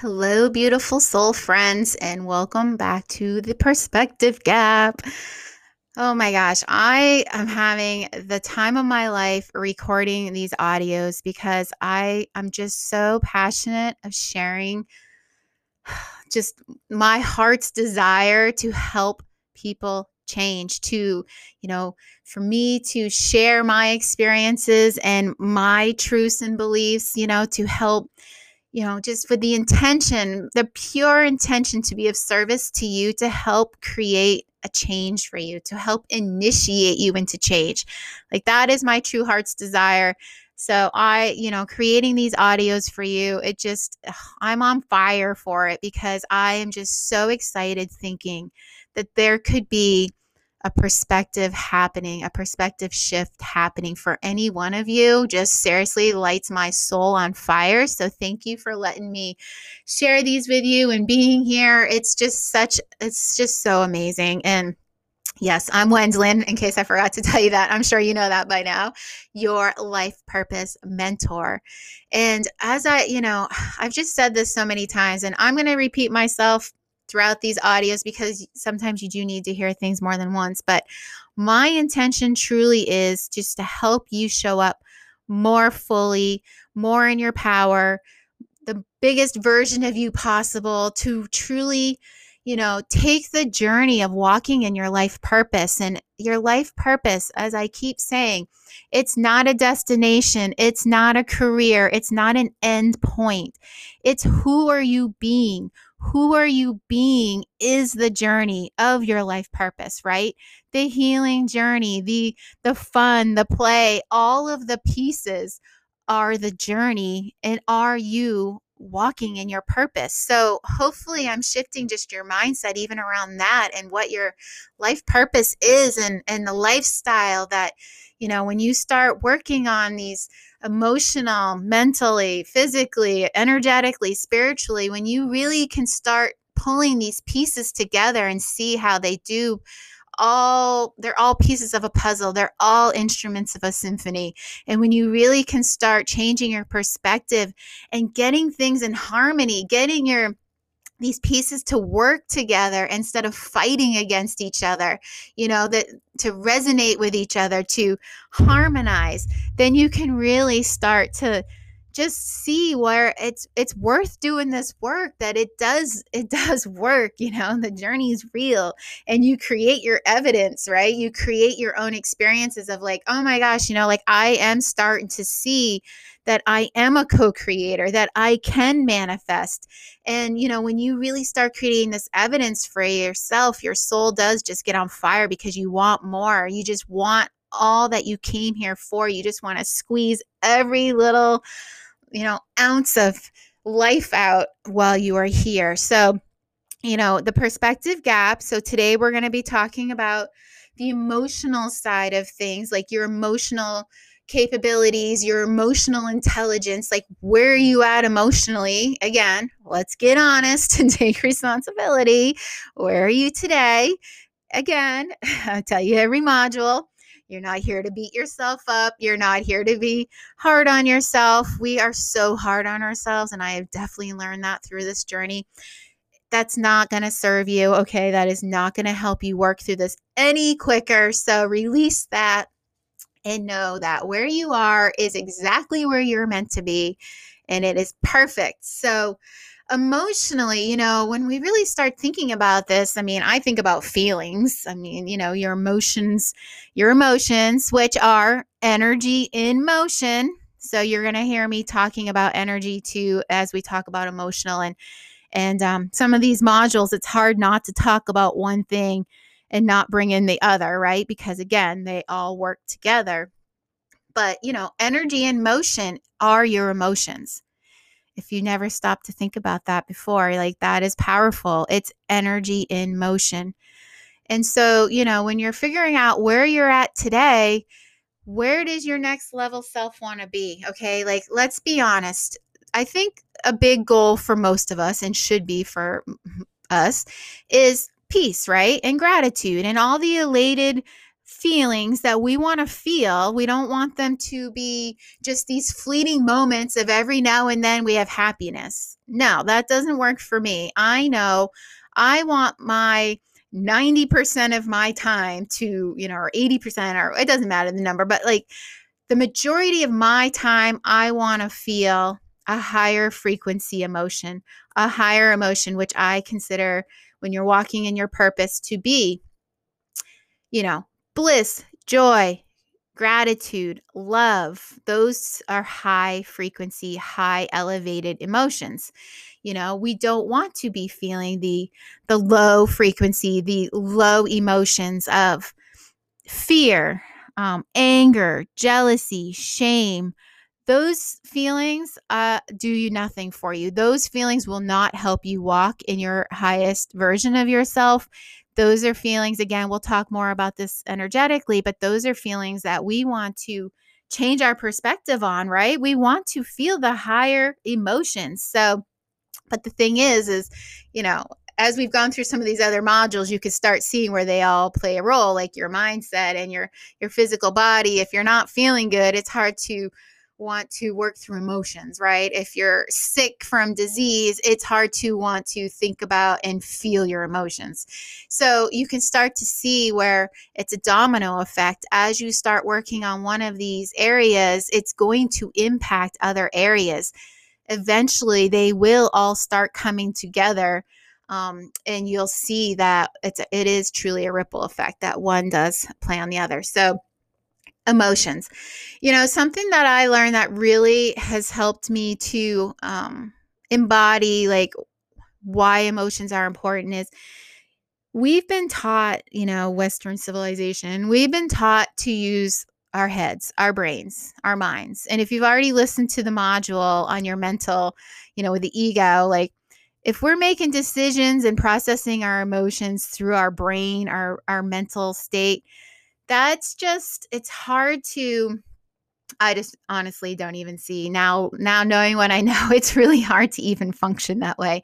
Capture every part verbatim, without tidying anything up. Hello, beautiful soul friends, and welcome back to The Perspective Gap. Oh my gosh, I am having the time of my life recording these audios because I am just so passionate of sharing just my heart's desire to help people change, to, you know, for me to share my experiences and my truths and beliefs, you know, to help you know, just with the intention, the pure intention to be of service to you, to help create a change for you, to help initiate you into change. Like that is my true heart's desire. So I, you know, creating these audios for you, it just, ugh, I'm on fire for it because I am just so excited thinking that there could be a perspective happening, a perspective shift happening for any one of you. Just seriously lights my soul on fire. So thank you for letting me share these with you and being here. It's just such, it's just so amazing. And yes, I'm Wendlin, in case I forgot to tell you that. I'm sure you know that by now, your life purpose mentor. And as I, you know, I've just said this so many times and I'm going to repeat myself throughout these audios because sometimes you do need to hear things more than once. But my intention truly is just to help you show up more fully, more in your power, the biggest version of you possible, to truly, you know, take the journey of walking in your life purpose. And your life purpose, as I keep saying, it's not a destination. It's not a career. It's not an end point. It's who are you being? Who are you being is the journey of your life purpose, right? The healing journey, the the fun, the play, all of the pieces are the journey, and are you walking in your purpose? So hopefully I'm shifting just your mindset even around that and what your life purpose is, and, and the lifestyle that, you know, when you start working on these emotional, mentally, physically, energetically, spiritually, when you really can start pulling these pieces together and see how they do all, they're all pieces of a puzzle. They're all instruments of a symphony. And when you really can start changing your perspective and getting things in harmony, getting your these pieces to work together instead of fighting against each other, you know, that to resonate with each other, to harmonize, then you can really start to just see where it's it's worth doing this work, that it does it does work, you know, the journey is real, and you create your evidence, right? You create your own experiences of like, oh my gosh, you know, like I am starting to see that I am a co-creator, that I can manifest. And, you know, when you really start creating this evidence for yourself, your soul does just get on fire because you want more. You just want all that you came here for. You just want to squeeze every little, you know, ounce of life out while you are here. So, you know, the perspective gap. So today we're going to be talking about the emotional side of things, like your emotional capabilities, your emotional intelligence, like where are you at emotionally? Again, let's get honest and take responsibility. Where are you today? Again, I tell you every module, you're not here to beat yourself up. You're not here to be hard on yourself. We are so hard on ourselves, and I have definitely learned that through this journey. That's not going to serve you, okay? That is not going to help you work through this any quicker. So release that. And know that where you are is exactly where you're meant to be, and it is perfect. So emotionally, you know, when we really start thinking about this, I mean, I think about feelings. I mean, you know, your emotions, your emotions, which are energy in motion. So you're going to hear me talking about energy too, as we talk about emotional and, and um, some of these modules, it's hard not to talk about one thing and not bring in the other, right? Because again, they all work together. But, you know, energy and motion are your emotions. If you never stopped to think about that before, like that is powerful. It's energy in motion. And so, you know, when you're figuring out where you're at today, where does your next level self want to be? Okay, like let's be honest. I think a big goal for most of us, and should be for us, is peace, right? And gratitude and all the elated feelings that we want to feel. We don't want them to be just these fleeting moments of every now and then we have happiness. No, that doesn't work for me. I know I want my ninety percent of my time to, you know, or eighty percent, or it doesn't matter the number, but like the majority of my time, I want to feel a higher frequency emotion, a higher emotion, which I consider when you're walking in your purpose to be, you know, bliss, joy, gratitude, love. Those are high frequency, high elevated emotions. You know, we don't want to be feeling the, the low frequency, the low emotions of fear, um, anger, jealousy, shame. Those feelings uh, do you nothing for you. Those feelings will not help you walk in your highest version of yourself. Those are feelings, again, we'll talk more about this energetically, but those are feelings that we want to change our perspective on, right? We want to feel the higher emotions. So, but the thing is, is, you know, as we've gone through some of these other modules, you can start seeing where they all play a role, like your mindset and your, your physical body. If you're not feeling good, it's hard to want to work through emotions, right? If you're sick from disease, it's hard to want to think about and feel your emotions. So you can start to see where it's a domino effect. As you start working on one of these areas, it's going to impact other areas. Eventually, they will all start coming together, um, and you'll see that it's a, it is truly a ripple effect, that one does play on the other. So emotions. You know, something that I learned that really has helped me to um, embody like why emotions are important is we've been taught, you know, Western civilization, we've been taught to use our heads, our brains, our minds. And if you've already listened to the module on your mental, you know, with the ego, like if we're making decisions and processing our emotions through our brain, our, our mental state, that's just, it's hard to, I just honestly don't even see now, now knowing what I know, it's really hard to even function that way.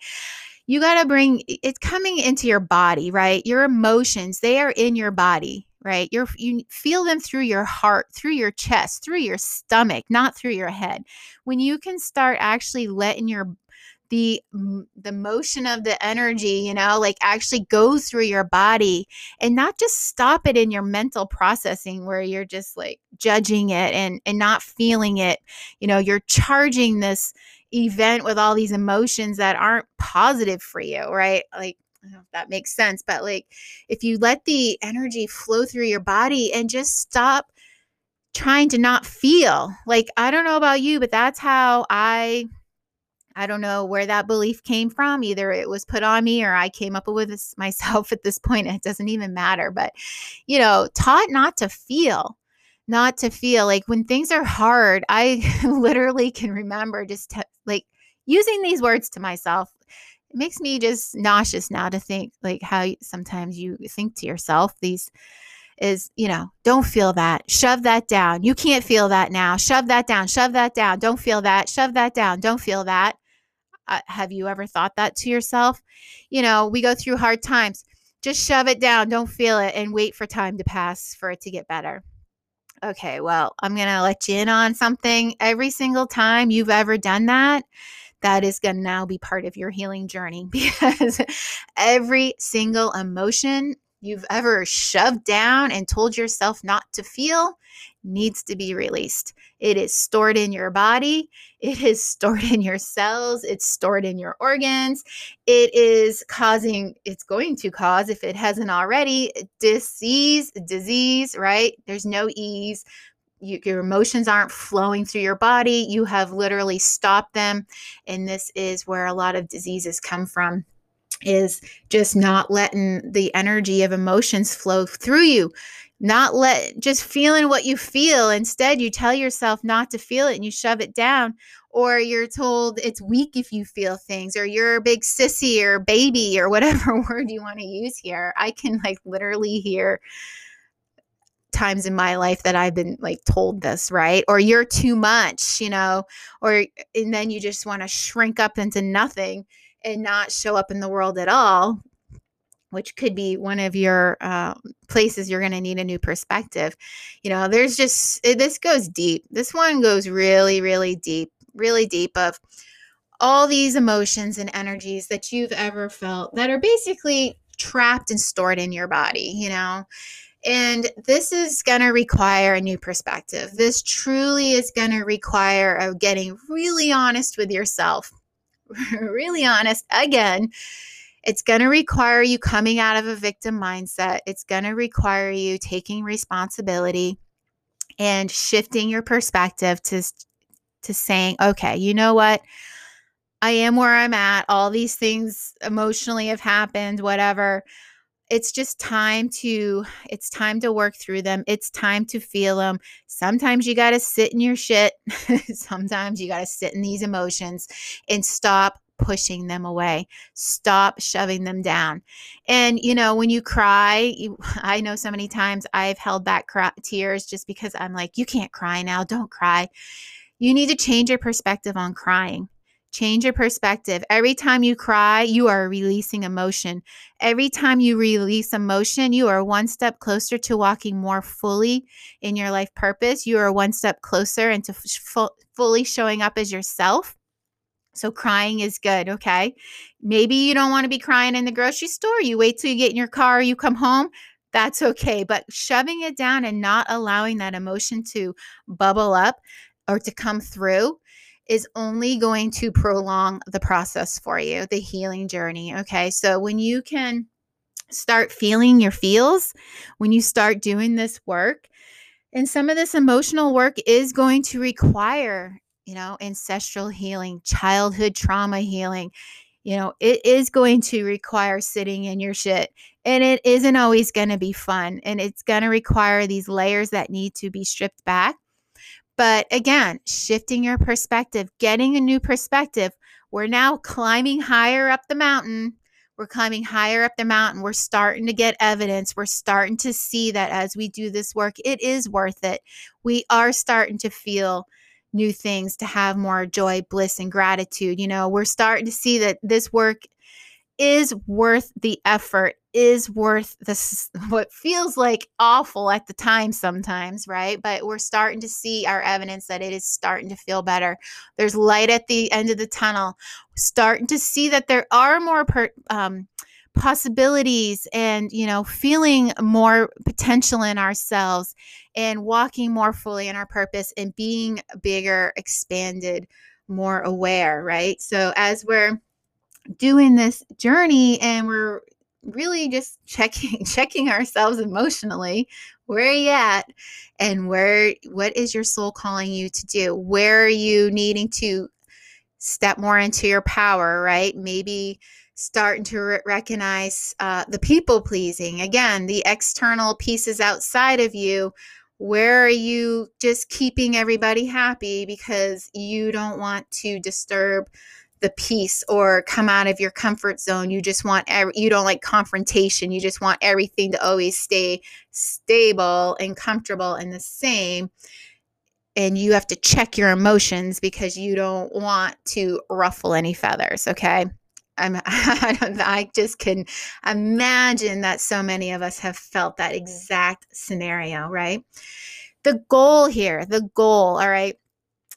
You got to bring, it's coming into your body, right? Your emotions, they are in your body, right? You're, you feel them through your heart, through your chest, through your stomach, not through your head. When you can start actually letting your The, the motion of the energy, you know, like actually go through your body and not just stop it in your mental processing where you're just like judging it and, and not feeling it. You know, you're charging this event with all these emotions that aren't positive for you, right? Like, I don't know if that makes sense, but like if you let the energy flow through your body and just stop trying to not feel. Like, I don't know about you, but that's how I... I don't know where that belief came from. Either it was put on me or I came up with this myself at this point. It doesn't even matter. But, you know, taught not to feel, not to feel. Like when things are hard, I literally can remember just te- like using these words to myself. It makes me just nauseous now to think like how sometimes you think to yourself these is, you know, don't feel that, shove that down. You can't feel that now. Shove that down, shove that down. Don't feel that, shove that down. Don't feel that. Uh, have you ever thought that to yourself? You know, we go through hard times. Just shove it down. Don't feel it and wait for time to pass for it to get better. Okay, well, I'm going to let you in on something. Every single time you've ever done that, that is going to now be part of your healing journey, because every single emotion you've ever shoved down and told yourself not to feel needs to be released. It is stored in your body. It is stored in your cells. It's stored in your organs. It is causing, it's going to cause, if it hasn't already, disease, disease, right? There's no ease. You, your emotions aren't flowing through your body. You have literally stopped them. And this is where a lot of diseases come from, is just not letting the energy of emotions flow through you, not let just feeling what you feel. Instead, you tell yourself not to feel it and you shove it down, or you're told it's weak if you feel things, or you're a big sissy or baby or whatever word you want to use here. I can like literally hear times in my life that I've been like told this, right? Or you're too much, you know, or, and then you just want to shrink up into nothing and not show up in the world at all, which could be one of your uh, places you're going to need a new perspective. You know, there's just, this goes deep. This one goes really, really deep, really deep of all these emotions and energies that you've ever felt that are basically trapped and stored in your body, you know. And this is going to require a new perspective. This truly is going to require of getting really honest with yourself, really honest again. It's going to require you coming out of a victim mindset. It's going to require you taking responsibility and shifting your perspective to, to saying, okay, you know what? I am where I'm at. All these things emotionally have happened, whatever. It's just time to, it's time to work through them. It's time to feel them. Sometimes you got to sit in your shit. Sometimes you got to sit in these emotions and stop pushing them away. Stop shoving them down. And, you know, when you cry, you, I know so many times I've held back cry, tears just because I'm like, you can't cry now. Don't cry. You need to change your perspective on crying. Change your perspective. Every time you cry, you are releasing emotion. Every time you release emotion, you are one step closer to walking more fully in your life purpose. You are one step closer into f- fully showing up as yourself. So crying is good, okay? Maybe you don't want to be crying in the grocery store. You wait till you get in your car, you come home. That's okay. But shoving it down and not allowing that emotion to bubble up or to come through is only going to prolong the process for you, the healing journey, okay? So when you can start feeling your feels, when you start doing this work, and some of this emotional work is going to require, you know, ancestral healing, childhood trauma healing, you know, it is going to require sitting in your shit. And it isn't always going to be fun. And it's going to require these layers that need to be stripped back. But again, shifting your perspective, getting a new perspective. We're now climbing higher up the mountain. We're climbing higher up the mountain. We're starting to get evidence. We're starting to see that as we do this work, it is worth it. We are starting to feel new things, to have more joy, bliss, and gratitude. You know, we're starting to see that this work is worth the effort, is worth this, what feels like awful at the time sometimes, right? But we're starting to see our evidence that it is starting to feel better. There's light at the end of the tunnel. Starting to see that there are more per, um, possibilities and, you know, feeling more potential in ourselves and walking more fully in our purpose and being bigger, expanded, more aware, right? So as we're doing this journey and we're really just checking checking ourselves emotionally, where are you at and where, what is your soul calling you to do? Where are you needing to step more into your power, right? Maybe starting to re- recognize uh, the people pleasing, again, the external pieces outside of you. Where are you just keeping everybody happy because you don't want to disturb the peace or come out of your comfort zone? You just want, every, you don't like confrontation. You just want everything to always stay stable and comfortable and the same. And you have to check your emotions because you don't want to ruffle any feathers. Okay. I'm, I, don't, I just can imagine that so many of us have felt that exact scenario, right? The goal here, the goal, all right.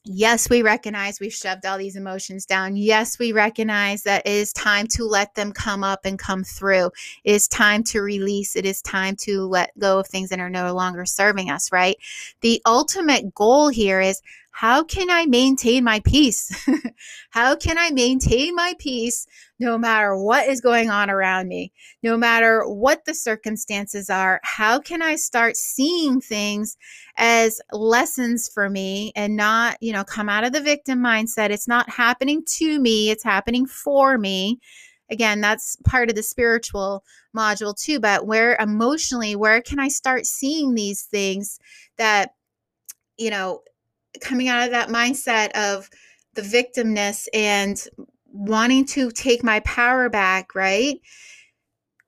Yes, we recognize we've shoved all these emotions down. Yes, we recognize that it is time to let them come up and come through. It is time to release. It is time to let go of things that are no longer serving us, right? The ultimate goal here is, how can I maintain my peace? How can I maintain my peace no matter what is going on around me, no matter what the circumstances are? How can I start seeing things as lessons for me and not, you know, come out of the victim mindset? It's not happening to me. It's happening for me. Again, that's part of the spiritual module too, but where emotionally, where can I start seeing these things that, you know, coming out of that mindset of the victimness and wanting to take my power back, right?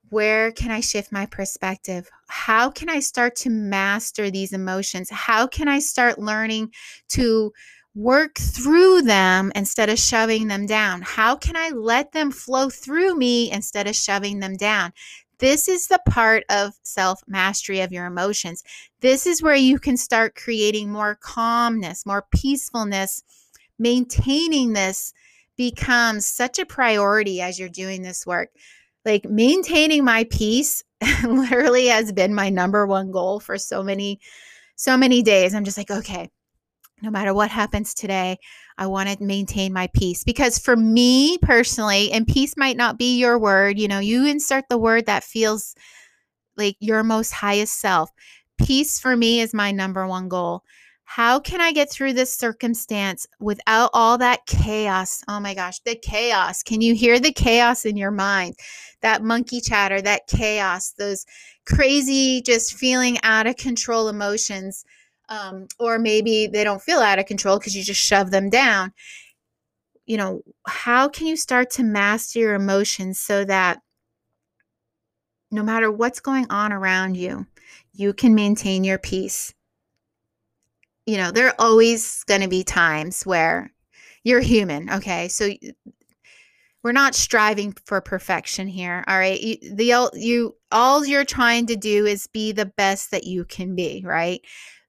Where can I shift my perspective? How can I start to master these emotions? How can I start learning to work through them instead of shoving them down? How can I let them flow through me instead of shoving them down? This is the part of self-mastery of your emotions. This is where you can start creating more calmness, more peacefulness. Maintaining this becomes such a priority as you're doing this work. Like, maintaining my peace literally has been my number one goal for so many, so many days. I'm just like, okay, no matter what happens today, I want to maintain my peace. Because for me personally, and peace might not be your word, you know, you insert the word that feels like your most highest self. Peace for me is my number one goal. How can I get through this circumstance without all that chaos? Oh my gosh, the chaos. Can you hear the chaos in your mind? That monkey chatter, that chaos, those crazy, just feeling out of control emotions. Um, or maybe they don't feel out of control because you just shove them down. You know, how can you start to master your emotions so that no matter what's going on around you, you can maintain your peace? You know, there are always going to be times where you're human, okay? So we're not striving for perfection here, all right? You, the, you, all you're trying to do is be the best that you can be, right?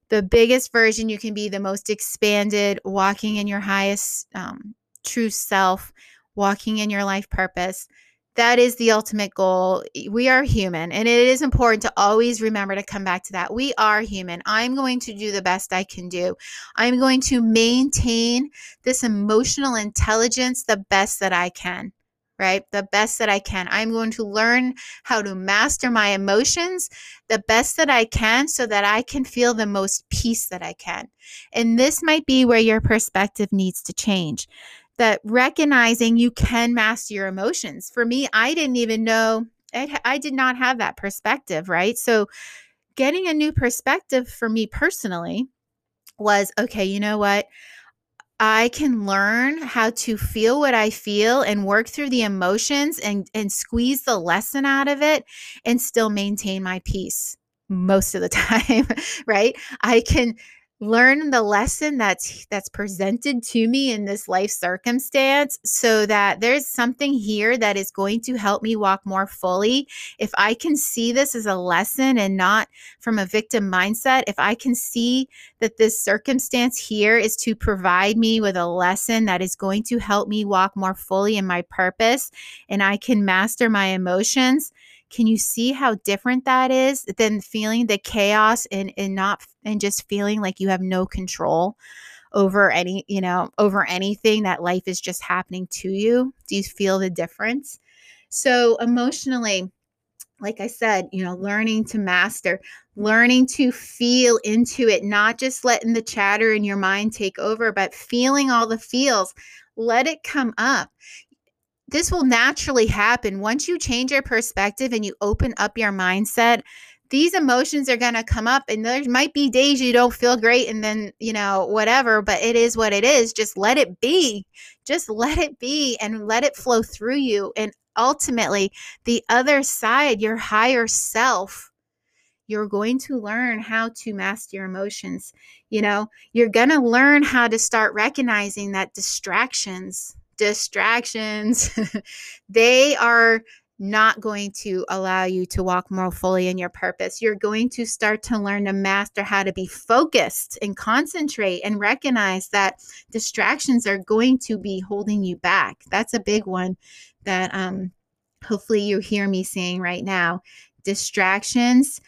The biggest version you can be, the most expanded, walking in your highest um, true self, walking in your life purpose. That is the ultimate goal. We are human, and it is important to always remember to come back to that. We are human. I'm going to do the best I can do. I'm going to maintain this emotional intelligence the best that I can, right? The best that I can. I'm going to learn how to master my emotions the best that I can so that I can feel the most peace that I can. And this might be where your perspective needs to change. That recognizing you can master your emotions. For me, I didn't even know, I, I did not have that perspective, right? So getting a new perspective for me personally was, okay, you know what? I can learn how to feel what I feel and work through the emotions and, and squeeze the lesson out of it and still maintain my peace most of the time, right? I can learn the lesson that's that's presented to me in this life circumstance so that there's something here that is going to help me walk more fully. If I can see this as a lesson and not from a victim mindset, if I can see that this circumstance here is to provide me with a lesson that is going to help me walk more fully in my purpose, and I can master my emotions, can you see how different that is than feeling the chaos and, and not and just feeling like you have no control over any, you know, over anything, that life is just happening to you? Do you feel the difference? So emotionally, like I said, you know, learning to master, learning to feel into it, not just letting the chatter in your mind take over, but feeling all the feels, let it come up. This will naturally happen. Once you change your perspective and you open up your mindset, these emotions are going to come up, and there might be days you don't feel great and then, you know, whatever, but it is what it is. Just let it be. Just let it be and let it flow through you. And ultimately, the other side, your higher self, you're going to learn how to master your emotions. You know, you're going to learn how to start recognizing that distractions Distractions, they are not going to allow you to walk more fully in your purpose. You're going to start to learn to master how to be focused and concentrate and recognize that distractions are going to be holding you back. That's a big one that um, hopefully you hear me saying right now. Distractions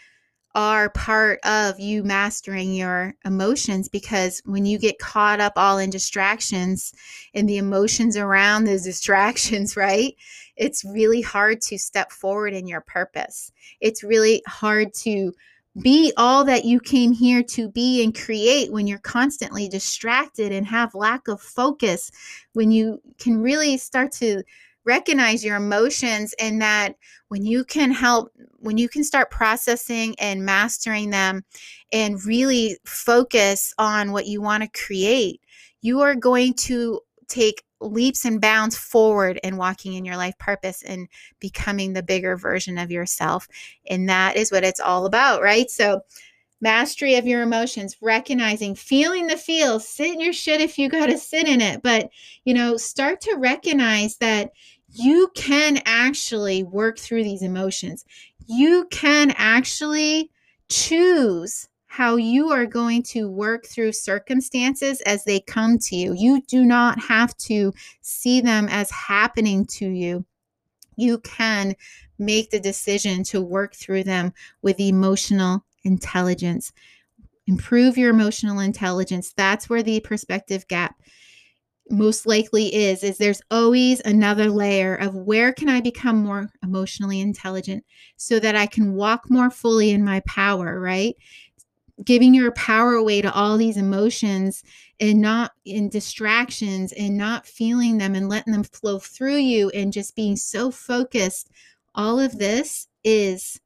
are part of you mastering your emotions, because when you get caught up all in distractions and the emotions around those distractions, right? It's really hard to step forward in your purpose. It's really hard to be all that you came here to be and create when you're constantly distracted and have lack of focus, when you can really start to recognize your emotions, and that when you can help, when you can start processing and mastering them and really focus on what you want to create, you are going to take leaps and bounds forward in walking in your life purpose and becoming the bigger version of yourself. And that is what it's all about, right? So mastery of your emotions, recognizing, feeling the feels, sit in your shit if you got to sit in it. But, you know, start to recognize that you can actually work through these emotions. you can actually choose how you are going to work through circumstances as they come to you. You do not have to see them as happening to you. You can make the decision to work through them with emotional intelligence. Improve your emotional intelligence. That's where the perspective gap most likely is, is there's always another layer of where can I become more emotionally intelligent so that I can walk more fully in my power, right? Giving your power away to all these emotions and not in distractions and not feeling them and letting them flow through you and just being so focused. All of this is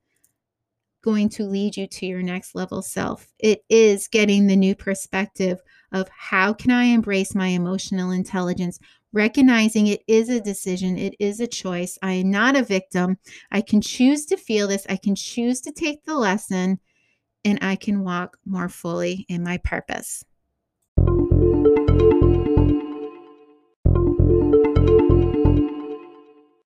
going to lead you to your next level self. It is getting the new perspective of how can I embrace my emotional intelligence, recognizing it is a decision. It is a choice. I am not a victim. I can choose to feel this. I can choose to take the lesson. And I can walk more fully in my purpose.